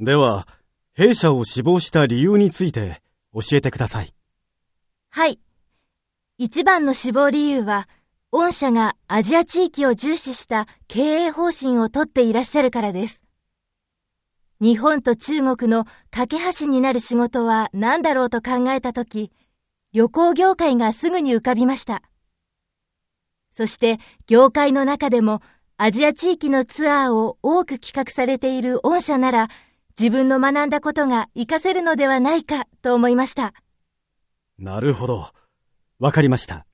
では、弊社を志望した理由について教えてください。はい。一番の志望理由は、御社がアジア地域を重視した経営方針をとっていらっしゃるからです。日本と中国の架け橋になる仕事は何だろうと考えたとき、旅行業界がすぐに浮かびました。そして業界の中でもアジア地域のツアーを多く企画されている御社なら、自分の学んだことが活かせるのではないかと思いました。なるほど。わかりました。